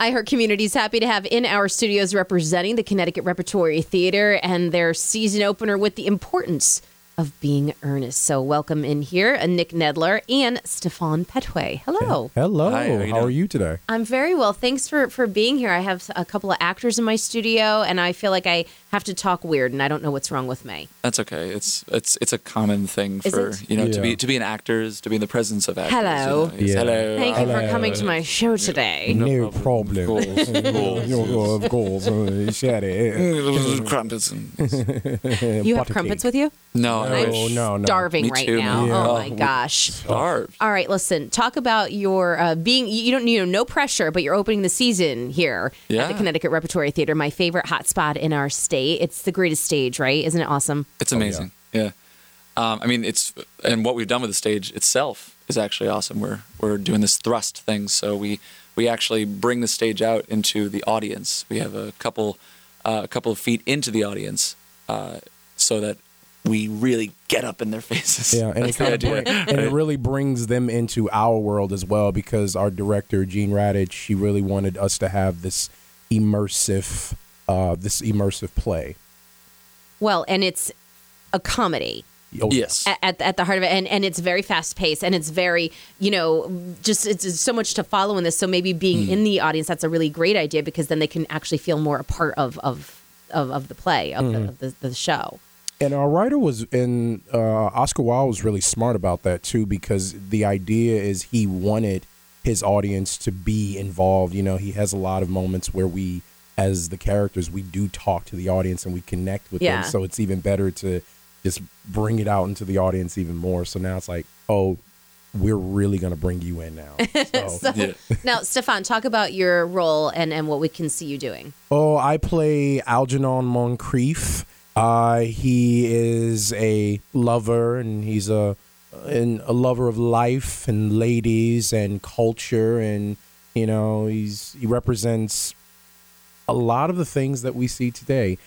iHeart Community's happy to have in our studios representing the Connecticut Repertory Theater and their season opener with The Importance of Being Earnest. So welcome in here, Nick Nedler and Stefan Petway. Hello. Hello. Hi, how are you today? I'm very well. Thanks for being here. I have a couple of actors in my studio, and I feel like I have to talk weird, and I don't know what's wrong with me. That's okay. It's a common thing for to be an actor is to be in the presence of actors. Hello. You know? Hello. Thank you for coming to my show today. No problem. Of course. You have crumpets with you? No. I'm starving right now. Yeah. Oh, my gosh. Starved. All right, listen. Talk about your being, you don't, no pressure, but you're opening the season here at the Connecticut Repertory Theater, my favorite hotspot in our state. It's the greatest stage, right? Isn't it awesome? It's amazing. Oh, yeah. I mean, and what we've done with the stage itself is actually awesome. We're doing this thrust thing. So we actually bring the stage out into the audience. We have a couple of feet into the audience so that we really get up in their faces. Yeah, and it really brings them into our world as well, because our director, Jean Radich, she really wanted us to have this immersive play. Well, and it's a comedy. Oh, yes. At the heart of it. And it's very fast paced, and it's very, it's so much to follow in this. So maybe being in the audience, that's a really great idea, because then they can actually feel more a part of the play, of the show. And our writer Oscar Wilde was really smart about that too, because the idea is he wanted his audience to be involved. He has a lot of moments where we, as the characters, we do talk to the audience and we connect with them. So it's even better to just bring it out into the audience even more. So now it's like, oh, we're really going to bring you in now. Now, Stefan, talk about your role and what we can see you doing. Oh, I play Algernon Moncrief. He is a lover, and he's a lover of life and ladies and culture, and he represents a lot of the things that we see today.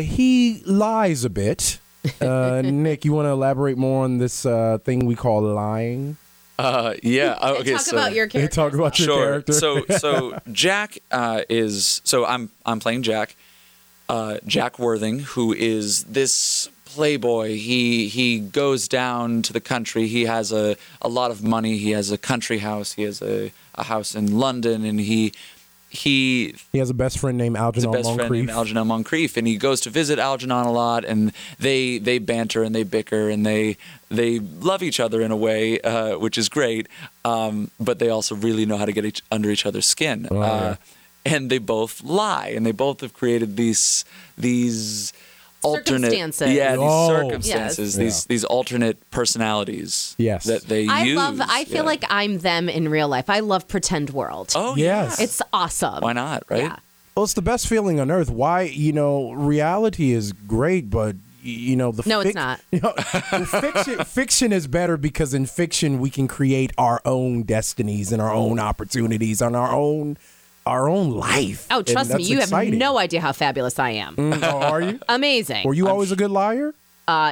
He lies a bit. Nick, you want to elaborate more on this thing we call lying? Okay. Talk about your character. Talk about your character. So Jack is. So I'm playing Jack. Jack Worthing, who is this playboy. He goes down to the country. He has a lot of money. He has a country house. He has a house in London, and he has a best friend named Algernon Moncrief, and he goes to visit Algernon a lot, and they banter and they bicker and they love each other in a way, which is great, but they also really know how to get under each other's skin. Oh, yeah. And they both lie, and they both have created these alternate circumstances. Yeah, these alternate personalities. Yes. That they use. I feel like I'm them in real life. I love Pretend World. Oh yes, it's awesome. Why not? Right. Yeah. Well, it's the best feeling on earth. Why reality is great, but. It's not. Fiction is better, because in fiction we can create our own destinies and our own opportunities and our own life. Oh, trust me, you exciting. Have no idea how fabulous I am. Are you? Amazing. Were you always a good liar?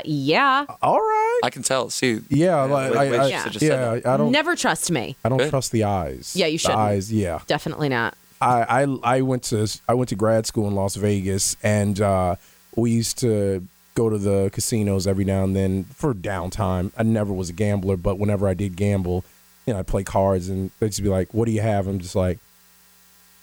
Yeah. All right. I can tell. See. Yeah. I don't. Never trust me. I don't trust the eyes. Yeah, you shouldn't. The eyes. Yeah. Definitely not. I went to grad school in Las Vegas, and we used to go to the casinos every now and then for downtime. I never was a gambler, but whenever I did gamble, I'd play cards, and they'd just be like, "What do you have?" I'm just like,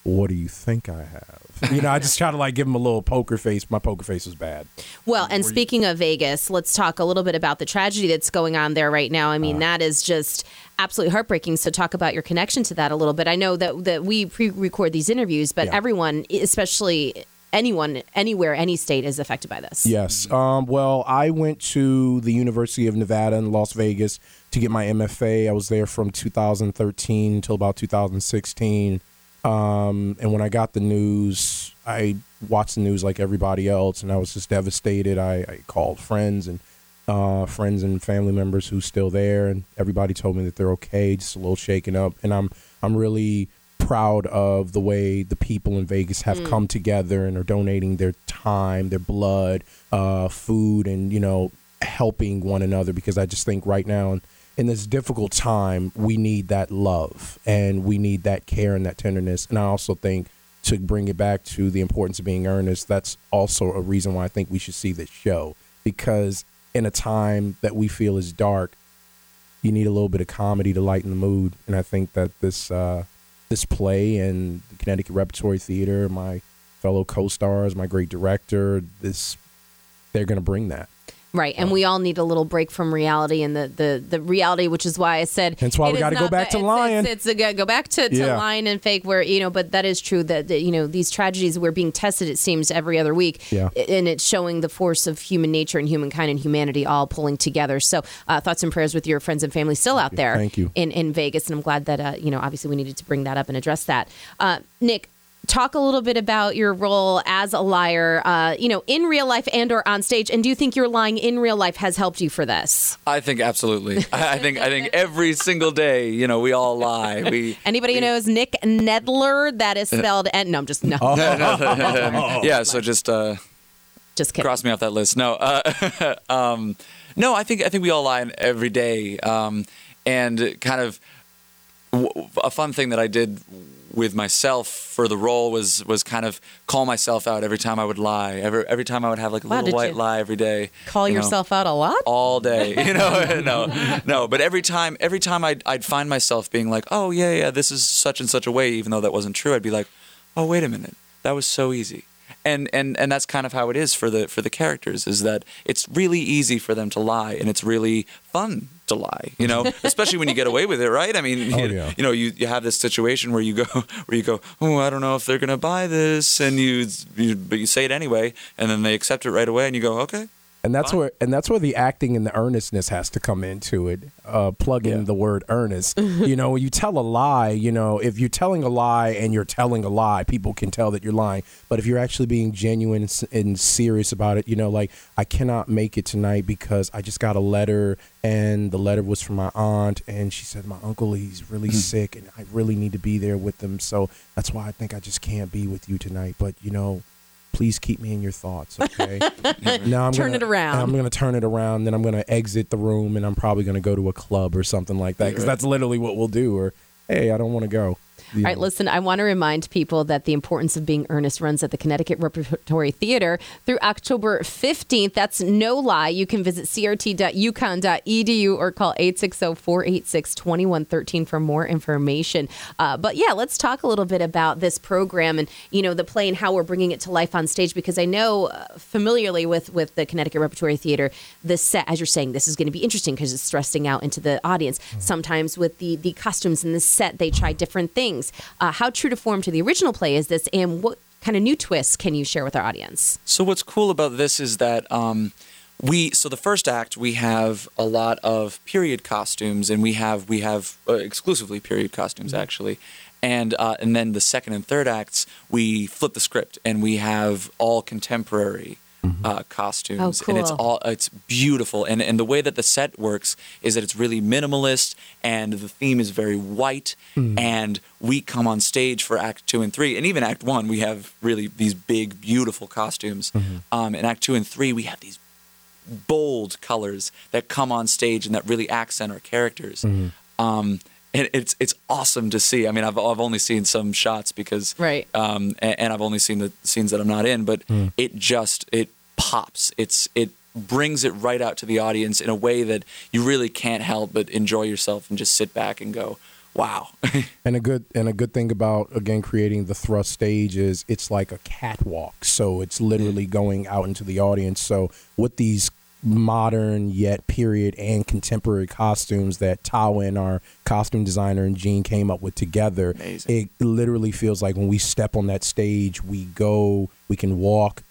"What do you think I have?" I just try to give him a little poker face. My poker face was bad. Well, and speaking of Vegas, let's talk a little bit about the tragedy that's going on there right now. I mean, that is just absolutely heartbreaking. So talk about your connection to that a little bit. I know that we pre-record these interviews, but everyone, especially anyone, anywhere, any state is affected by this. Yes. Well, I went to the University of Nevada in Las Vegas to get my MFA. I was there from 2013 until about 2016. And when I got the news, I watched the news like everybody else, and I was just devastated. I called friends and family members who's still there, and everybody told me that they're okay, just a little shaken up. And I'm really proud of the way the people in Vegas have come together and are donating their time, their blood, food, and, you know, helping one another, because I just think right now in this difficult time, we need that love and we need that care and that tenderness. And I also think, to bring it back to the importance of being earnest, that's also a reason why I think we should see this show, because in a time that we feel is dark, you need a little bit of comedy to lighten the mood. And I think that this play and the Connecticut Repertory Theater, my fellow co-stars, my great director, they're going to bring that. Right, and we all need a little break from reality, and the reality, which is why I said that's why we got to go back to lying. It's go back to lying and fake. Where but that is true that you know these tragedies we're being tested. It seems every other week, and it's showing the force of human nature and humankind and humanity all pulling together. So thoughts and prayers with your friends and family still out there. Thank you. In Vegas, and I'm glad that obviously we needed to bring that up and address that. Nick, talk a little bit about your role as a liar, in real life and or on stage. And do you think your lying in real life has helped you for this? I think absolutely. I think every single day, we all lie. Anybody who knows Nick Nedler, that is spelled N. No, I'm just no. Yeah, so just kidding. Cross me off that list. No, no. I think we all lie every day, and kind of a fun thing that I did with myself for the role was kind of call myself out every time I would lie. Every time I would have like a little white lie every day. Call yourself out a lot? All day. No. But every time I'd find myself being like, oh yeah, this is such and such a way, even though that wasn't true, I'd be like, oh wait a minute, that was so easy. And that's kind of how it is for the characters, is that it's really easy for them to lie, and it's really fun to lie, especially when you get away with it, right? I mean, you have this situation where you go, oh, I don't know if they're gonna buy this, and but you say it anyway, and then they accept it right away, and you go, okay. And that's fine. Where the acting and the earnestness has to come into it. Plug in the word earnest. When you tell a lie, if you're telling a lie and you're telling a lie, people can tell that you're lying. But if you're actually being genuine and serious about it, like I cannot make it tonight because I just got a letter, and the letter was from my aunt, and she said my uncle, he's really sick, and I really need to be there with them. So that's why I think I just can't be with you tonight. But please keep me in your thoughts, okay? Now I'm going to turn it around, then I'm going to exit the room, and I'm probably going to go to a club or something like that, because that's literally what we'll do, or, hey, I don't want to go. All right, listen, I want to remind people that The Importance of Being Earnest runs at the Connecticut Repertory Theater through October 15th. That's no lie. You can visit crt.uconn.edu or call 860-486-2113 for more information. But yeah, let's talk a little bit about this program and, the play and how we're bringing it to life on stage, because I know familiarly with the Connecticut Repertory Theater, the set, as you're saying, this is going to be interesting because it's thrusting out into the audience. Sometimes with the costumes and the set, they try different things. How true to form to the original play is this, and what kind of new twists can you share with our audience? So what's cool about this is that the first act, we have a lot of period costumes, and we have exclusively period costumes, actually. And then the second and third acts, we flip the script, and we have all contemporary costumes. Oh, cool. And it's beautiful. And the way that the set works is that it's really minimalist, and the theme is very white, and we come on stage for Act 2 and 3, and even Act 1 we have really these big, beautiful costumes. In Act 2 and 3 we have these bold colors that come on stage and that really accent our characters. And it's awesome to see. I mean, I've only seen some shots because, and I've only seen the scenes that I'm not in, but it pops. It brings it right out to the audience in a way that you really can't help but enjoy yourself and just sit back and go, wow. And a good thing about, again, creating the thrust stage is it's like a catwalk. So it's literally going out into the audience. So with these modern yet period and contemporary costumes that Tawa and our costume designer and Jean came up with together. Amazing. It literally feels like when we step on that stage, we can walk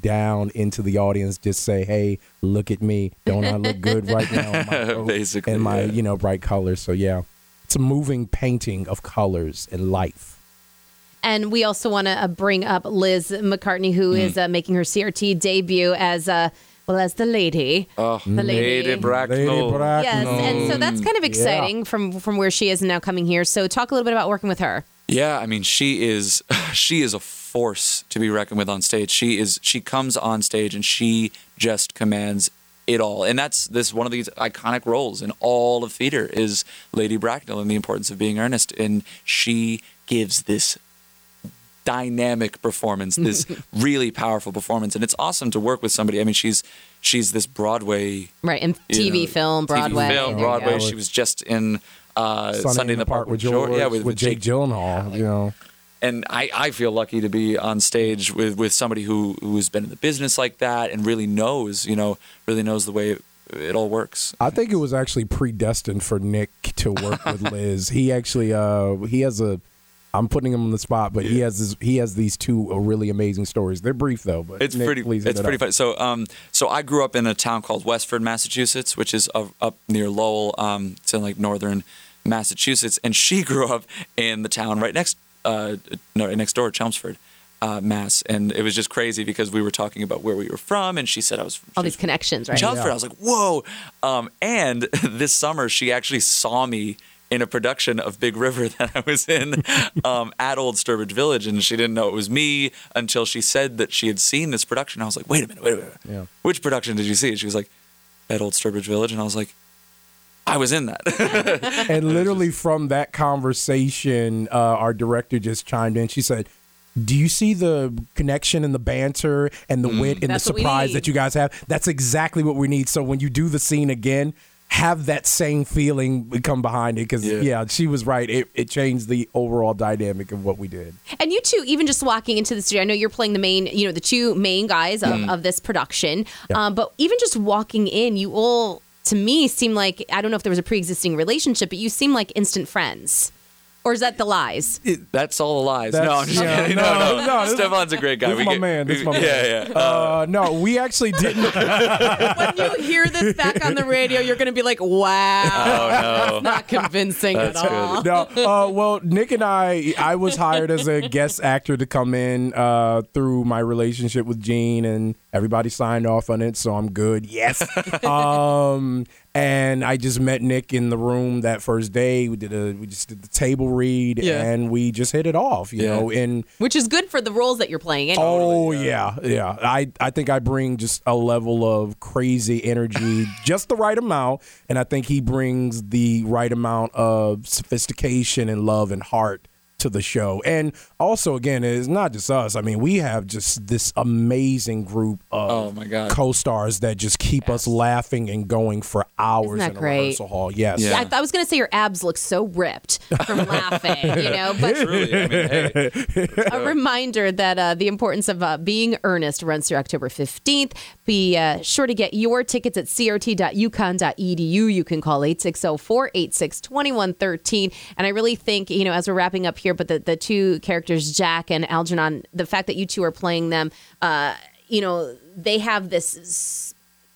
down into the audience, just say, hey, look at me, don't I look good right now in my bright colors. So yeah. It's a moving painting of colors and life. And we also want to bring up Liz McCartney, who is making her CRT debut as as the lady. Oh, the Lady Bracknell. Yes, and so that's kind of exciting from where she is now coming here. So talk a little bit about working with her. Yeah, I mean, she is a force to be reckoned with on stage. She comes on stage and she just commands it all. And that's one of these iconic roles in all of theater is Lady Bracknell in The Importance of Being Earnest. And she gives this dynamic performance, this really powerful performance, and it's awesome to work with somebody. I mean, she's this Broadway, right? And TV film, Broadway. She was just in Sunday in the Park with George, with Jake Gyllenhaal, you know. And I feel lucky to be on stage with somebody who's been in the business like that and really knows the way it all works. I think it was actually predestined for Nick to work with Liz. He actually he has a. I'm putting him on the spot, but he has these two really amazing stories. They're brief though, but it's pretty fun. So so I grew up in a town called Westford, Massachusetts, which is up near Lowell. It's in like northern Massachusetts, and she grew up in the town right next door, Chelmsford, Mass. And it was just crazy because we were talking about where we were from, and she said I was from all these connections, right? Chelmsford. Yeah. I was like, whoa! And this summer, she actually saw me in a production of Big River that I was in at Old Sturbridge Village, and she didn't know it was me until she said that she had seen this production. I was like, wait a minute. Yeah. Which production did you see? And she was like, at Old Sturbridge Village. And I was like, I was in that. And literally from that conversation, our director just chimed in. She said, do you see the connection and the banter and the wit and that's the surprise that you guys have? That's exactly what we need. So when you do the scene again, have that same feeling come behind it because, she was right. It changed the overall dynamic of what we did. And you two, even just walking into the studio, I know you're playing the two main guys of this production, but even just walking in, you all, to me, seem like, I don't know if there was a pre-existing relationship, but you seem like instant friends. Or is that the lies? That's all the lies. No, I'm just kidding. No. Stefan's a great guy. This is my man. Yeah. No, we actually didn't. When you hear this back on the radio, you're going to be like, wow. Oh, no. That's not convincing at all. No. Well, Nick and I was hired as a guest actor to come in through my relationship with Jean, and everybody signed off on it, so I'm good. Yes. And I just met Nick in the room that first day. We just did the table read, and we just hit it off, you know. And which is good for the roles that you're playing. Anyway. Oh yeah. I think I bring just a level of crazy energy, just the right amount, and I think he brings the right amount of sophistication and love and heart to the show. And also, again, it's not just us. I mean, we have just this amazing group of co-stars that just keep us laughing and going for hours in a rehearsal hall. Yes. Yeah. I was going to say your abs look so ripped from laughing, you know. But really, I mean, hey. A reminder that The Importance of Being Earnest runs through October 15th. Be sure to get your tickets at crt.uconn.edu. You can call 860-486-2113. And I really think, you know, as we're wrapping up here, but the two characters, Jack and Algernon, the fact that you two are playing them, you know, they have this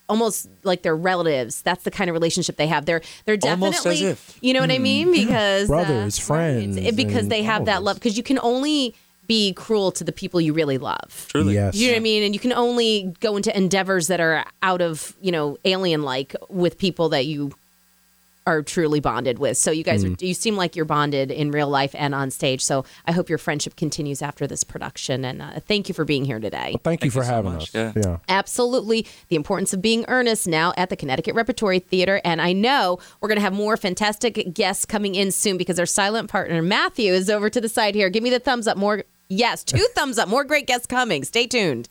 almost like they're relatives. That's the kind of relationship they have. They're definitely, almost as if. You know what I mean? Because brothers, friends. Right, because they have that love. Because you can only be cruel to the people you really love. Truly. Yes. You know what I mean? And you can only go into endeavors that are out of, you know, alien-like with people that you are truly bonded with. So you guys you seem like you're bonded in real life and on stage. So I hope your friendship continues after this production. And thank you for being here today. Well, thank you for having us. Yeah. Absolutely. The Importance of Being Earnest now at the Connecticut Repertory Theater. And I know we're going to have more fantastic guests coming in soon because our silent partner, Matthew, is over to the side here. Give me the thumbs up. More. Yes. 2 thumbs up. More great guests coming. Stay tuned.